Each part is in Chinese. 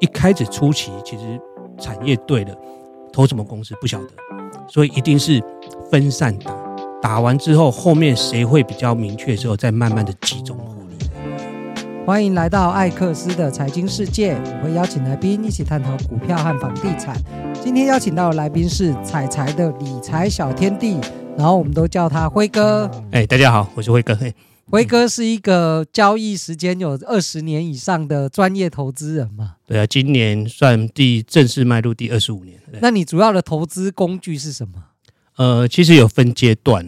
一开始初期其实产业对了，投什么公司不晓得，所以一定是分散打，打完之后后面谁会比较明确的时候再慢慢的集中获利。欢迎来到艾克斯的财经世界，我会邀请来宾一起探讨股票和房地产。今天邀请到的来宾是彩财的理财小天地，然后我们都叫他辉哥。大家好，我是辉哥。辉哥是一个交易时间有20年以上的专业投资人嘛？对啊，今年算正式迈入第25年。那你主要的投资工具是什么？其实有分阶段。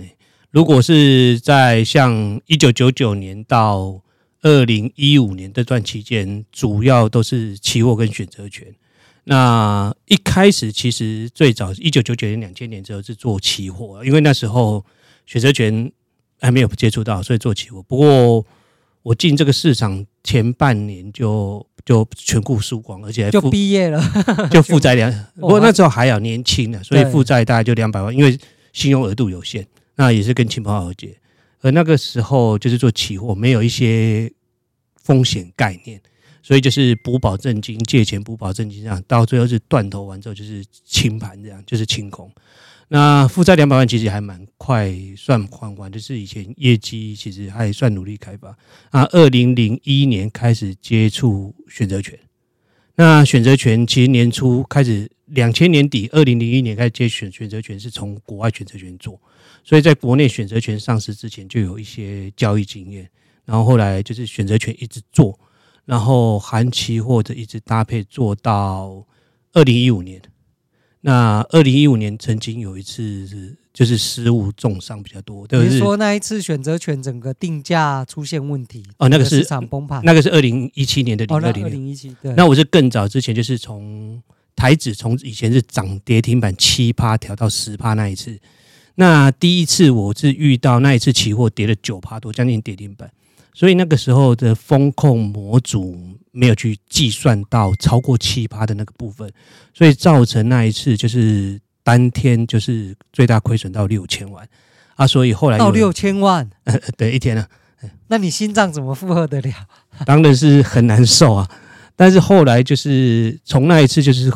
如果是在像1999年到2015年这段期间，主要都是期货跟选择权。那一开始其实最早1999年、2000年之后是做期货，因为那时候选择权还没有接触到，所以做期货。不过我进这个市场前半年就全部输光，而且还就毕业了，就负债不过那时候还好年轻，所以负债大概就200万，因为信用额度有限。那也是跟亲朋好友借。而那个时候就是做期货，没有一些风险概念，所以就是补保证金，借钱补保证金，这样到最后是断头完之后就是清盘，这样就是清空。那负债200万其实还蛮快算还完，就是以前业绩其实还算努力开发。那2001年开始接触选择权，那选择权其实年初开始2000年底2001年开始接触选择权，是从国外选择权做，所以在国内选择权上市之前就有一些交易经验，然后后来就是选择权一直做，然后含期货一直搭配做到2015年。那2015年曾经有一次是就是失误重伤比较多，对不对？你说那一次选择权整个定价出现问题，那个是市场崩盘，那个是2017年的2017。对，那我是更早之前，就是从台指从以前是涨跌停板 7% 调到 10% 那一次。那第一次我是遇到那一次期货跌了 9% 多，将近跌停板，所以那个时候的风控模组没有去计算到超过 7% 的那个部分，所以造成那一次就是当天就是最大亏损到6000万啊，所以后来到6000万对，一天啊。那你心脏怎么负荷得了？当然是很难受啊。但是后来就是从那一次就是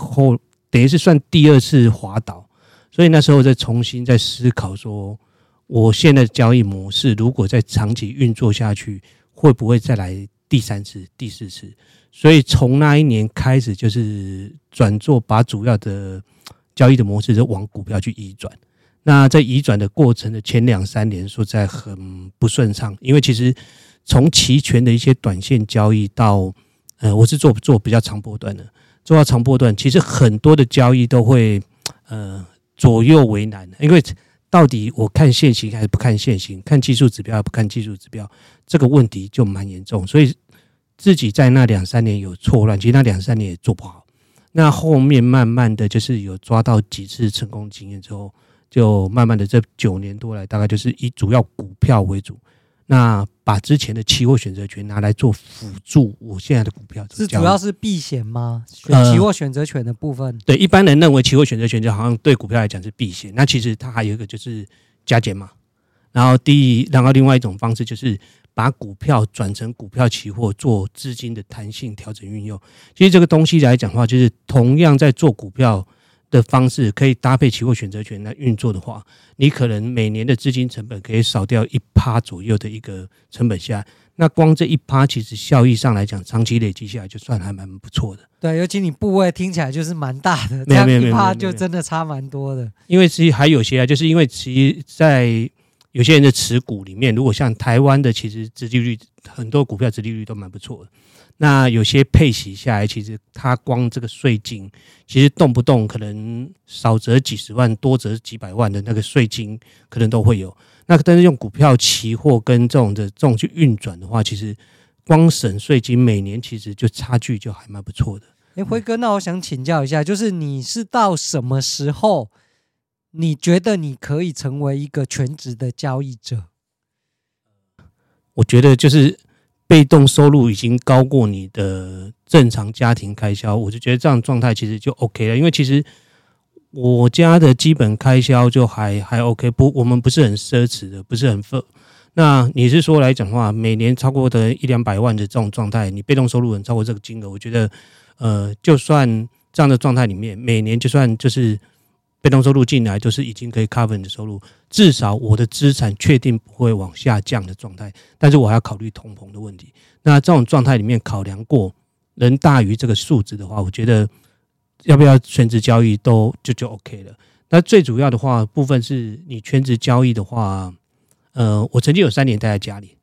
等于是算第二次滑倒，所以那时候再重新再思考说，我现在的交易模式如果再长期运作下去，会不会再来第3次、第4次？所以从那一年开始，就是转做把主要的交易的模式就往股票去移转。那在移转的过程的前2-3年，说在很不顺畅，因为其实从期权的一些短线交易到我是做比较长波段的，做到长波段，其实很多的交易都会左右为难，因为到底我看现行还是不看现行，看技术指标还是不看技术指标，这个问题就蛮严重，所以自己在那2-3年有错乱，其实那2-3年也做不好。那后面慢慢的就是有抓到几次成功经验之后，就慢慢的这9年多来，大概就是以主要股票为主，那把之前的期货选择权拿来做辅助我现在的股票。是主要是避险吗？期货选择权的部分，对，一般人认为期货选择权就好像对股票来讲是避险，那其实它还有一个就是加减嘛。然后另外一种方式就是把股票转成股票期货，做资金的弹性调整运用。其实这个东西来讲的话，就是同样在做股票的方式可以搭配期货选择权来运作的话，你可能每年的资金成本可以少掉 1% 左右的一个成本下，那光这 1% 其实效益上来讲，长期累积下来就算还蛮不错的。对，尤其你部位听起来就是蛮大的，这样 1% 就真的差蛮多的。因为其实还有些就是因为其实在有些人的持股里面，如果像台湾的其实殖利率，很多股票殖利率都蛮不错的，那有些配息下来，其实它光这个税金，其实动不动可能少则几10万，多则几百万的那个税金可能都会有。那但是用股票期货跟这种去运转的话，其实光省税金每年其实就差距就还蛮不错的。辉哥，那我想请教一下，就是你是到什么时候你觉得你可以成为一个全职的交易者？我觉得就是被动收入已经高过你的正常家庭开销，我就觉得这样状态其实就 OK 了。因为其实我家的基本开销就还 OK， 不，我们不是很奢侈的，不是很那你是说来讲的话，每年超过的100-200万的这种状态，你被动收入能超过这个金额，我觉得就算这样的状态里面，每年就算就是被动收入进来，就是已经可以 cover 你的收入，至少我的资产确定不会往下降的状态。但是我还要考虑通膨的问题。那这种状态里面考量过人大于这个数值的话，我觉得要不要全职交易都就 OK 了。那最主要的话部分是你全职交易的话，我曾经有3年待在家里，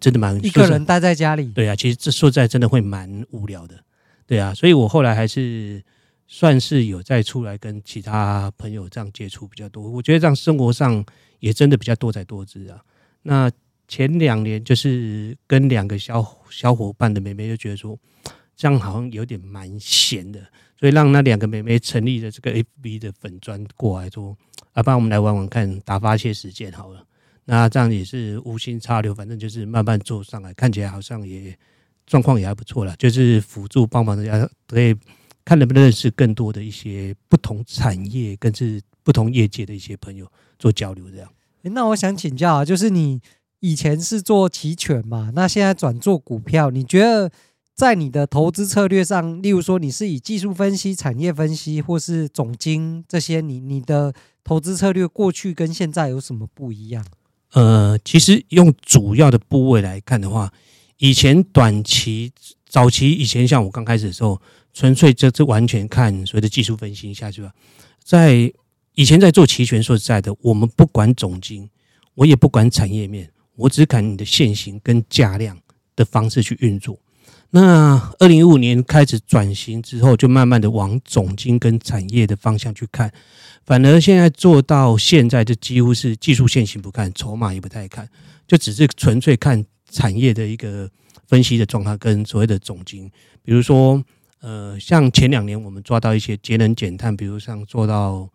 真的蛮一个人待在家里。对啊，其实这说实在真的会蛮无聊的。对啊，所以我后来还是算是有再出来跟其他朋友这样接触比较多，我觉得这样生活上也真的比较多才多姿啊。那前2年就是跟2个小伙伴的妹妹就觉得说，这样好像有点蛮闲的，所以让那2个妹妹成立了这个 FB 的粉专过来说，啊，不然我们来玩玩看，打发些时间好了。那这样也是无心插柳，反正就是慢慢做上来，看起来好像也状况也还不错啦，就是辅助帮忙大家可以。看能不能认识更多的一些不同产业跟是不同业界的一些朋友做交流这样。那我想请教啊，就是你以前是做期权嘛，那现在转做股票，你觉得在你的投资策略上，例如说你是以技术分析、产业分析或是总经这些，你的投资策略过去跟现在有什么不一样？其实用主要的部位来看的话，以前短期早期以前像我刚开始的时候，纯粹这完全看所谓的技术分析下去吧。在以前在做期权，说实在的，我们不管总经，我也不管产业面，我只看你的现行跟价量的方式去运作。那2015年开始转型之后，就慢慢的往总经跟产业的方向去看，反而现在做到现在就几乎是技术现行不看，筹码也不太看，就只是纯粹看产业的一个分析的状态跟所谓的总经。比如说像前2年我们抓到一些节能减碳，比如像做到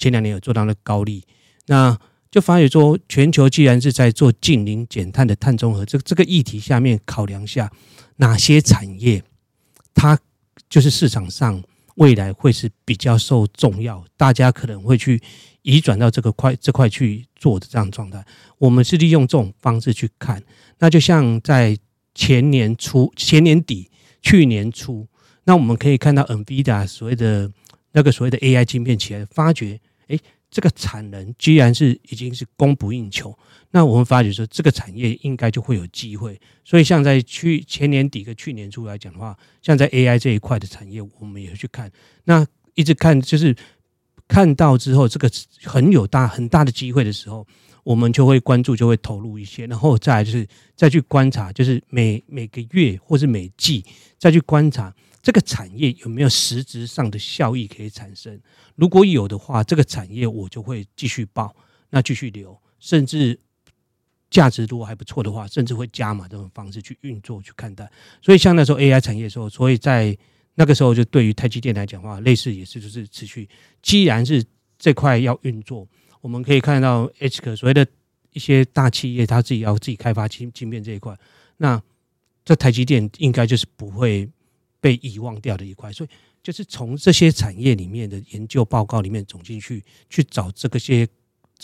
前2年有做到那个高利，那就发觉说全球既然是在做近零减碳的碳中和这个议题下面，考量下哪些产业它就是市场上未来会是比较受重要，大家可能会去移转到这块去做的这样状态，我们是利用这种方式去看。那就像在去年底，那我们可以看到 NVIDIA 所谓的那个所谓的 AI 晶片起来，发觉这个产能居然是已经是供不应求，那我们发觉说这个产业应该就会有机会。所以像在前年底跟去年初来讲的话，像在 AI 这一块的产业，我们也去看，那一直看就是看到之后这个很大的机会的时候，我们就会关注，就会投入一些，然后再来就是再去观察，就是每个月或是每季再去观察这个产业有没有实质上的效益可以产生。如果有的话，这个产业我就会继续抱，那继续留，甚至价值如果还不错的话，甚至会加码这种方式去运作去看待。所以像那时候 AI 产业的时候，所以在那个时候就对于台积电来讲的话，类似也是就是持续，既然是这块要运作，我们可以看到 HK 所谓的一些大企业，他自己开发晶片这一块，那这台积电应该就是不会被遗忘掉的一块，所以就是从这些产业里面的研究报告里面总进去找这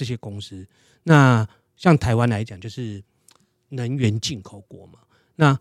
些公司。那像台湾来讲，就是能源进口国嘛，那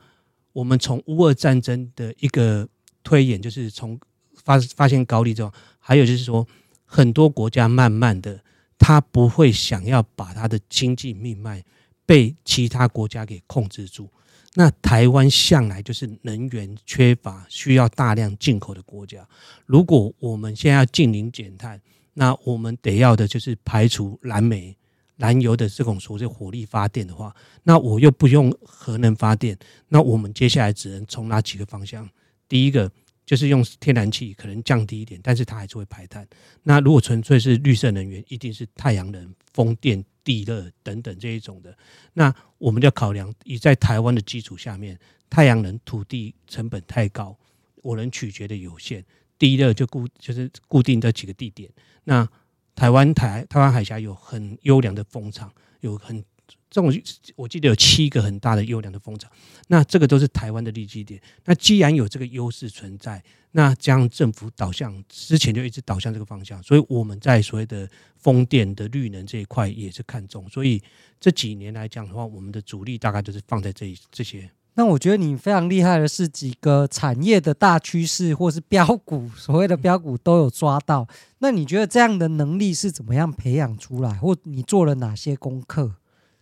我们从乌俄战争的一个推演，就是从发现高利之后，还有就是说很多国家慢慢的，他不会想要把他的经济命脉被其他国家给控制住。那台湾向来就是能源缺乏，需要大量进口的国家。如果我们现在要近零减碳，那我们得要的就是排除燃煤、燃油的这种所谓火力发电的话，那我又不用核能发电，那我们接下来只能从哪几个方向？第一个就是用天然气，可能降低一点，但是它还是会排碳。那如果纯粹是绿色能源，一定是太阳能、风电、地热等等这一种的。那我们要考量，以在台湾的基础下面，太阳能土地成本太高，我能取决的有限。地热就是固定的几个地点。那台湾海峡有很优良的风场，有很这种我记得有7个很大的优良的风场，那这个都是台湾的利基点。那既然有这个优势存在，那将政府导向之前就一直导向这个方向，所以我们在所谓的风电的绿能这一块也是看重，所以这几年来讲的话，我们的主力大概就是放在这些。那我觉得你非常厉害的是几个产业的大趋势或是标股，所谓的标股都有抓到。那你觉得这样的能力是怎么样培养出来，或你做了哪些功课？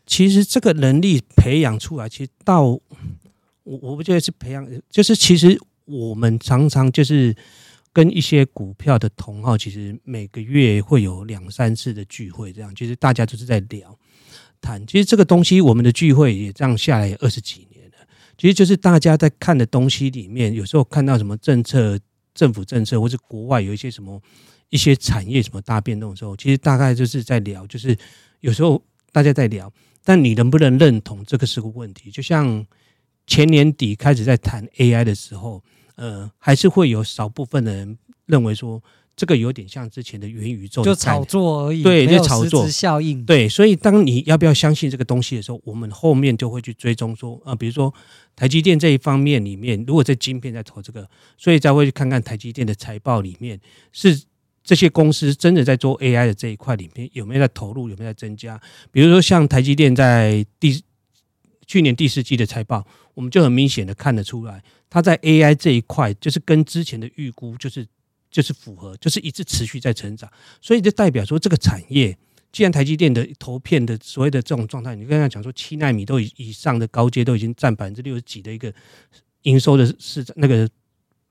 其实这个能力培养出来，其实到我不觉得是培养，就是其实我们常常就是跟一些股票的同好，其实每个月会有2-3次的聚会，这样其实大家就是在聊谈。其实这个东西我们的聚会也这样下来也20几年了，其实就是大家在看的东西里面，有时候看到什么政策、政府政策，或是国外有一些什么一些产业什么大变动的时候，其实大概就是在聊，就是有时候大家在聊，但你能不能认同这个是个问题。就像前年底开始在谈 AI 的时候，还是会有少部分的人认为说这个有点像之前的元宇宙的，就炒作而已，对，没有实质效应。对，所以当你要不要相信这个东西的时候，我们后面就会去追踪说，比如说台积电这一方面里面，如果在晶片在投这个，所以才会去看看台积电的财报里面是这些公司真的在做 AI 的这一块里面有没有在投入，有没有在增加。比如说像台积电在去年第4季的财报，我们就很明显的看得出来，它在 AI 这一块就是跟之前的预估就是符合，就是一直持续在成长，所以就代表说这个产业，既然台积电的投片的所谓的这种状态，你刚才讲说7奈米都以上的高阶都已经占60%几的一个营收的市场那个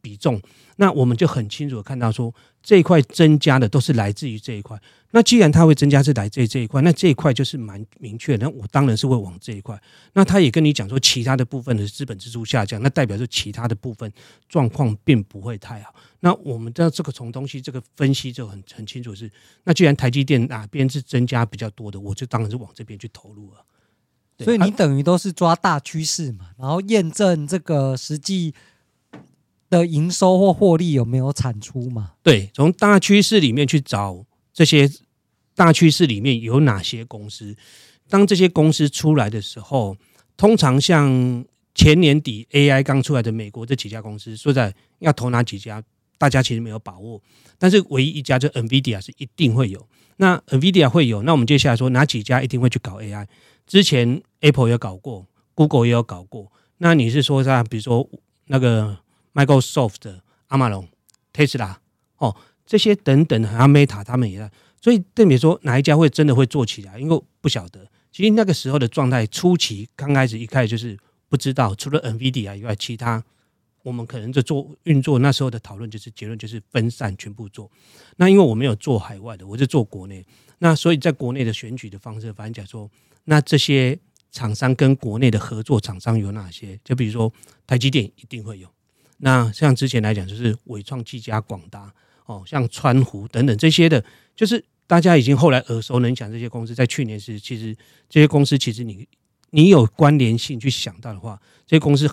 比重，那我们就很清楚的看到说这一块增加的都是来自于这一块。那既然它会增加是来自于这一块，那这一块就是蛮明确的，那我当然是会往这一块。那他也跟你讲说其他的部分的资本支出下降，那代表说其他的部分状况并不会太好。那我们这个从东西这个分析就 很清楚是，那既然台积电哪边是增加比较多的，我就当然是往这边去投入了。所以你等于都是抓大趋势嘛，然后验证这个实际的营收或获利有没有产出嘛？对，从大趋势里面去找这些大趋势里面有哪些公司，当这些公司出来的时候，通常像前年底 AI 刚出来的美国这几家公司，说在要投哪几家大家其实没有把握，但是唯一一家就 NVIDIA 是一定会有。那 NVIDIA 会有，那我们接下来说哪几家一定会去搞 AI， 之前 Apple 也搞过， Google 也有搞过，那你是说像比如说那个Microsoft、Amazon、Tesla、这些等等，还有 Meta 他们也在，所以对比说哪一家会真的会做起来，因为不晓得。其实那个时候的状态，初期刚开始一开始就是不知道，除了 NVIDIA 以外，其他我们可能就做运作。那时候的讨论就是结论就是分散全部做。那因为我没有做海外的，我是做国内，那所以在国内的选举的方式，反正讲说，那这些厂商跟国内的合作厂商有哪些？就比如说台积电一定会有。那像之前来讲就是伟创、技嘉、广达、像川湖等等这些的，就是大家已经后来耳熟能详这些公司，在去年是其实这些公司其实你有关联性去想到的话，这些公司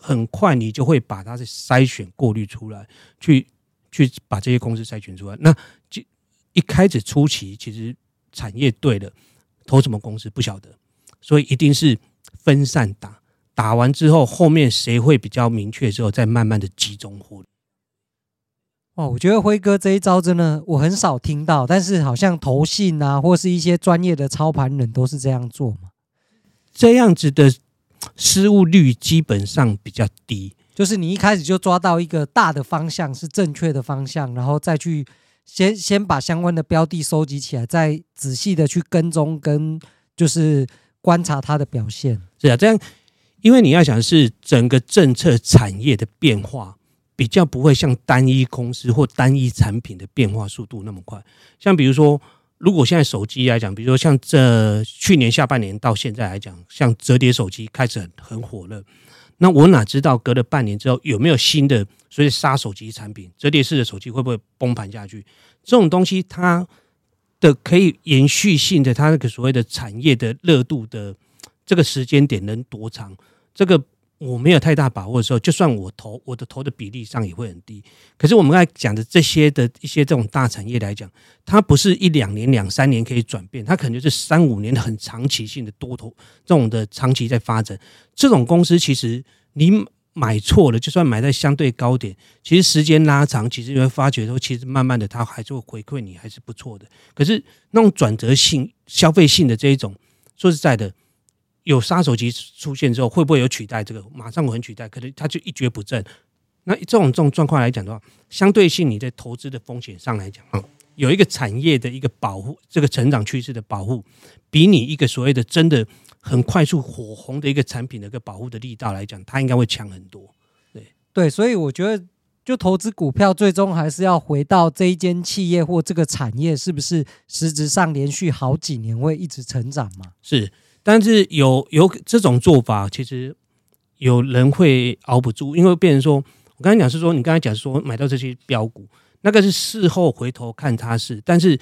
很快你就会把它筛选过滤出来，去把这些公司筛选出来。那一开始初期其实产业对了，投什么公司不晓得，所以一定是分散打完之后，后面谁会比较明确之后，再慢慢的集中火力。我觉得辉哥这一招真的我很少听到，但是好像投信啊，或是一些专业的操盘人都是这样做嘛。这样子的失误率基本上比较低，就是你一开始就抓到一个大的方向是正确的方向，然后再去先把相关的标的收集起来，再仔细的去跟踪跟就是观察它的表现。是啊，这样。因为你要想是整个政策产业的变化比较不会像单一公司或单一产品的变化速度那么快，像比如说如果现在手机来讲，比如说像这去年下半年到现在来讲，像折叠手机开始 很火热，那我哪知道隔了半年之后有没有新的所谓杀手机产品，折叠式的手机会不会崩盘下去，这种东西它的可以延续性的它那个所谓的产业的热度的这个时间点能多长，这个我没有太大把握的时候，就算我的投的比例上也会很低。可是我们刚才讲的这些的一些这种大产业来讲，它不是一两年两三年可以转变，它可能就是3-5年很长期性的多头这种的长期在发展。这种公司其实你买错了，就算买在相对高点，其实时间拉长，其实你会发觉说，其实慢慢的它还是会回馈你，还是不错的。可是那种转折性消费性的这一种，说实在的，有杀手级出现之后，会不会有取代？这个马上很取代，可能它就一蹶不振。那这种状况来讲的话，相对性你在投资的风险上来讲，有一个产业的一个保护，这个成长趋势的保护，比你一个所谓的真的很快速火红的一个产品的一个保护的力道来讲，它应该会强很多。对，所以我觉得就投资股票，最终还是要回到这一间企业或这个产业是不是实质上连续好几年会一直成长嘛？是。但是有这种做法，其实有人会熬不住，因为变成说，我刚才讲是说，你刚才讲说买到这些标股，那个是事后回头看它是，但是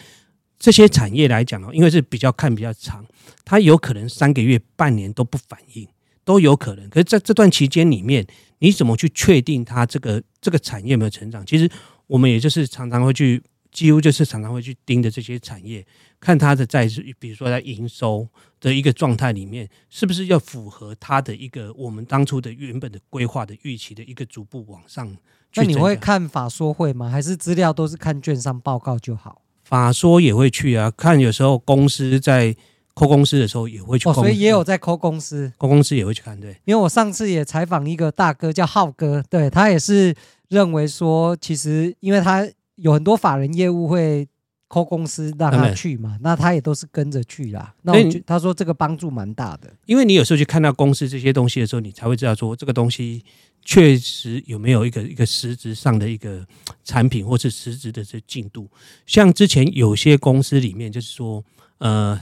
这些产业来讲，因为是比较长，它有可能3个月、半年都不反应，都有可能。可是在这段期间里面，你怎么去确定它这个产业有没有成长？其实我们也就是常常会去。几乎就是常常会去盯着这些产业，看它的在比如说在营收的一个状态里面，是不是要符合它的一个我们当初的原本的规划的预期的一个逐步往上去。那你会看法说会吗？还是资料都是看券商报告就好？法说也会去啊，看有时候公司在抠公司的时候也会去抠，所以也有在抠公司，抠公司也会去看，对。因为我上次也采访一个大哥叫浩哥，对他也是认为说，其实因为他。有很多法人业务会抠公司让他去嘛，那他也都是跟着去啦。那他说这个帮助蛮大的，因为你有时候去看到公司这些东西的时候，你才会知道说这个东西确实有没有一个实质上的一个产品或是实质的进度。像之前有些公司里面就是说，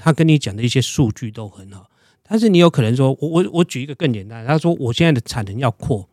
他跟你讲的一些数据都很好，但是你有可能说，我举一个更简单，他说我现在的产能要扩。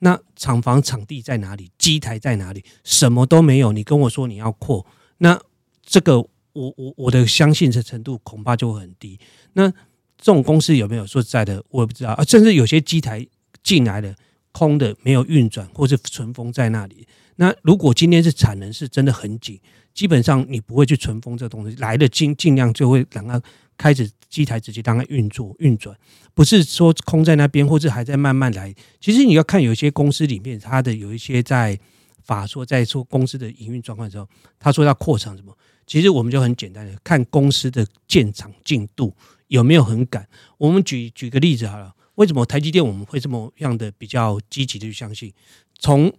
那厂房场地在哪里，机台在哪里，什么都没有，你跟我说你要扩，那这个我的相信的程度恐怕就很低。那这种公司有没有说实在的我也不知道啊，甚至有些机台进来了空的没有运转，或是存封在那里。那如果今天是产能是真的很紧，基本上你不会去存封这东西，来的尽量就会让它开始机台直接让它运转，不是说空在那边或是还在慢慢来。其实你要看有些公司里面，它的有一些在法说在说公司的营运状况的时候，他说要扩厂什么，其实我们就很简单的看公司的建厂进度有没有很赶。我们举个例子好了，为什么台积电我们会这么样的比较积极的去相信？从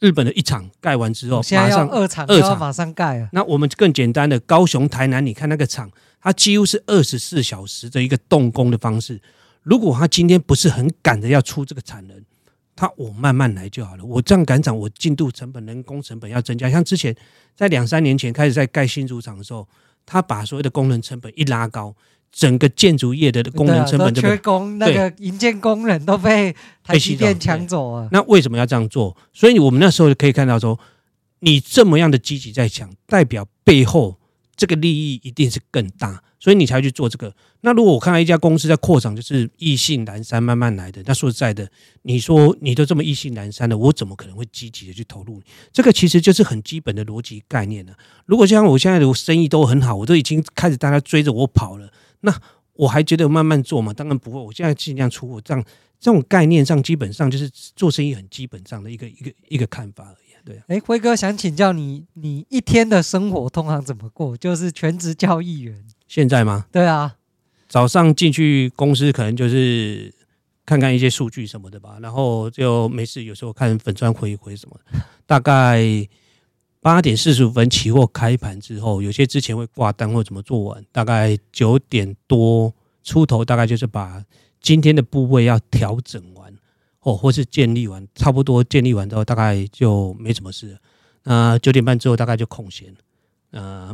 日本的一厂盖完之后，现在要2厂马上盖啊。那我们更简单的高雄、台南，你看那个厂，它几乎是24小时的一个动工的方式。如果它今天不是很赶着要出这个产能，我慢慢来就好了。我这样赶厂，我进度成本、人工成本要增加。像之前在2-3年前开始在盖新竹厂的时候，它把所谓的工人成本一拉高。整个建筑业的工人成本都缺工，那个营建工人都被台积电抢走了。那为什么要这样做？所以我们那时候可以看到说，你这么样的积极在抢，代表背后这个利益一定是更大，所以你才去做这个。那如果我看到一家公司在扩厂，就是意兴阑珊慢慢来的，那说实在的，你说你都这么意兴阑珊了，我怎么可能会积极的去投入？这个其实就是很基本的逻辑概念了。如果像我现在的生意都很好，我都已经开始大家追着我跑了。那我还觉得慢慢做嘛，当然不会。我现在尽量出货，这种概念上基本上就是做生意很基本上的一个看法而已。对啊，哎，辉哥想请教你一天的生活通常怎么过？就是全职交易员。现在吗？对啊，早上进去公司可能就是看看一些数据什么的吧，然后就没事，有时候看粉专回一回什么的。大概8点45分期货开盘之后，有些之前会挂单或怎么做完，大概9点多出头，大概就是把今天的部位要调整完，或是建立完，差不多建立完之后，大概就没什么事了。那9点半之后大概就空闲。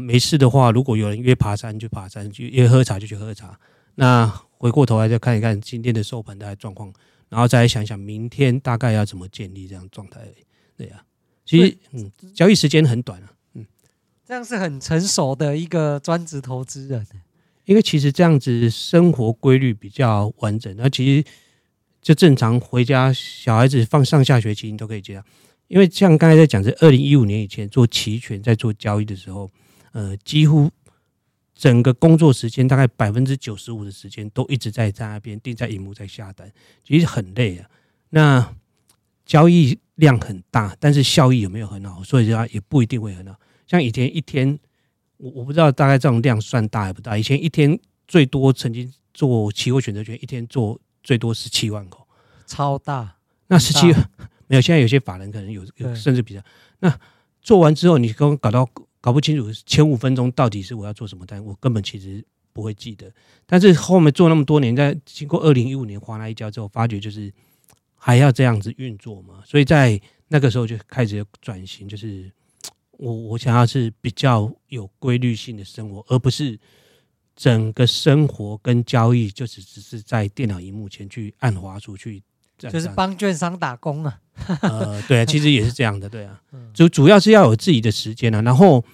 没事的话，如果有人约爬山就爬山，约喝茶就去喝茶。那回过头来再看一看今天的收盘大概状况，然后再想想明天大概要怎么建立这样状态。对啊。其实交易时间很短啊，这样是很成熟的一个专职投资人，因为其实这样子生活规律比较完整。那其实就正常回家，小孩子放上下学期你都可以接到。因为像刚才在讲是2015年以前做期权在做交易的时候，几乎整个工作时间大概 95% 的时间都一直在那边盯在荧幕在下单，其实很累啊。那交易量很大，但是效益有没有很好，所以也不一定会很好。像以前一天，我不知道大概这种量算大还不大，以前一天最多曾经做期货选择权一天做最多17万口，超大。那17万没有，现在有些法人可能 有甚至比较，那做完之后你跟我搞不清楚前5分钟到底是我要做什么单，我根本其实不会记得。但是后面做那么多年，在经过2015年华纳一家之后，发觉就是还要这样子运作嘛，所以在那个时候就开始转型，就是我想要是比较有规律性的生活，而不是整个生活跟交易就只是在电脑荧幕前去按滑鼠去，就是帮券商打工啊。对啊，其实也是这样的，对啊，主要是要有自己的时间啊。然后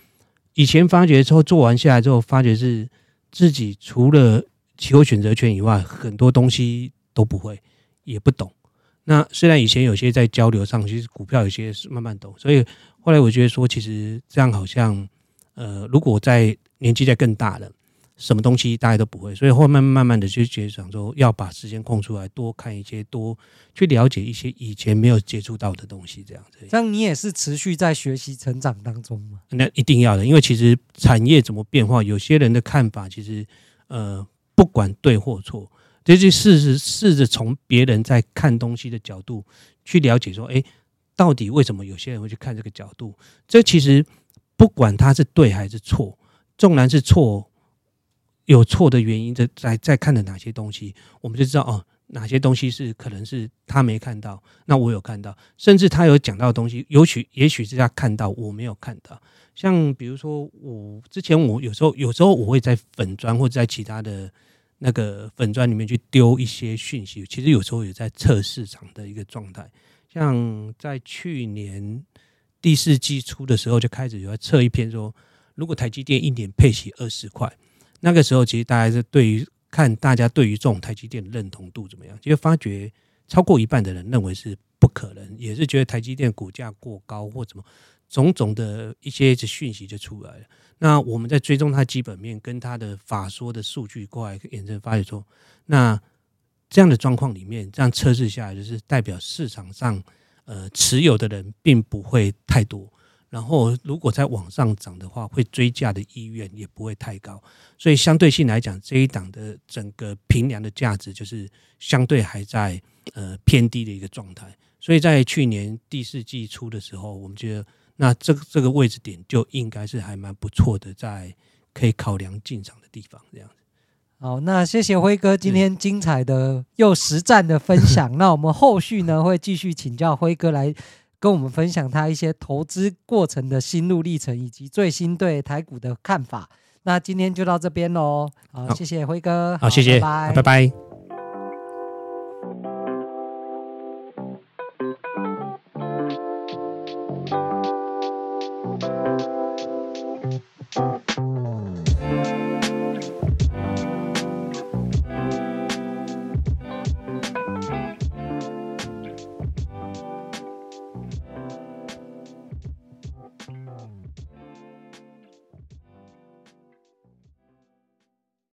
以前发觉之后做完下来之后，发觉是自己除了期货选择权以外，很多东西都不会，也不懂。那虽然以前有些在交流上，其实股票有些慢慢懂，所以后来我觉得说，其实这样好像，如果在年纪再更大了，什么东西大家都不会，所以后面慢慢的就觉得想说，要把时间空出来，多看一些，多去了解一些以前没有接触到的东西，这样子。这样你也是持续在学习成长当中吗？那一定要的，因为其实产业怎么变化，有些人的看法其实，不管对或错。就是试着从别人在看东西的角度去了解说，到底为什么有些人会去看这个角度。这其实不管他是对还是错，纵然是错，有错的原因在看的哪些东西，我们就知道哪些东西是可能是他没看到，那我有看到，甚至他有讲到的东西，也许是他看到我没有看到。像比如说我之前，我有时候我会在粉专或者在其他的那个粉专里面去丢一些讯息，其实有时候也在测市场的一个状态。像在去年第四季初的时候，就开始有在测一篇说，如果台积电一年配息20块，那个时候其实大家是对于看大家对于这种台积电的认同度怎么样，就发觉超过一半的人认为是不可能，也是觉得台积电股价过高或怎么种种的一些讯息就出来了。那我们在追踪它基本面跟它的法说的数据过来衍生，发现说，那这样的状况里面，这样测试下来，就是代表市场上持有的人并不会太多，然后如果在往上涨的话，会追价的意愿也不会太高，所以相对性来讲，这一档的整个评量的价值就是相对还在偏低的一个状态。所以在去年第四季初的时候，我们觉得那这个位置点就应该是还蛮不错的，在可以考量进场的地方，这样子。好，那谢谢辉哥今天精彩的又实战的分享。那我们后续呢会继续请教辉哥来跟我们分享他一些投资过程的心路历程，以及最新对台股的看法。那今天就到这边喽。好，谢谢辉哥。好，谢谢，拜拜。拜拜。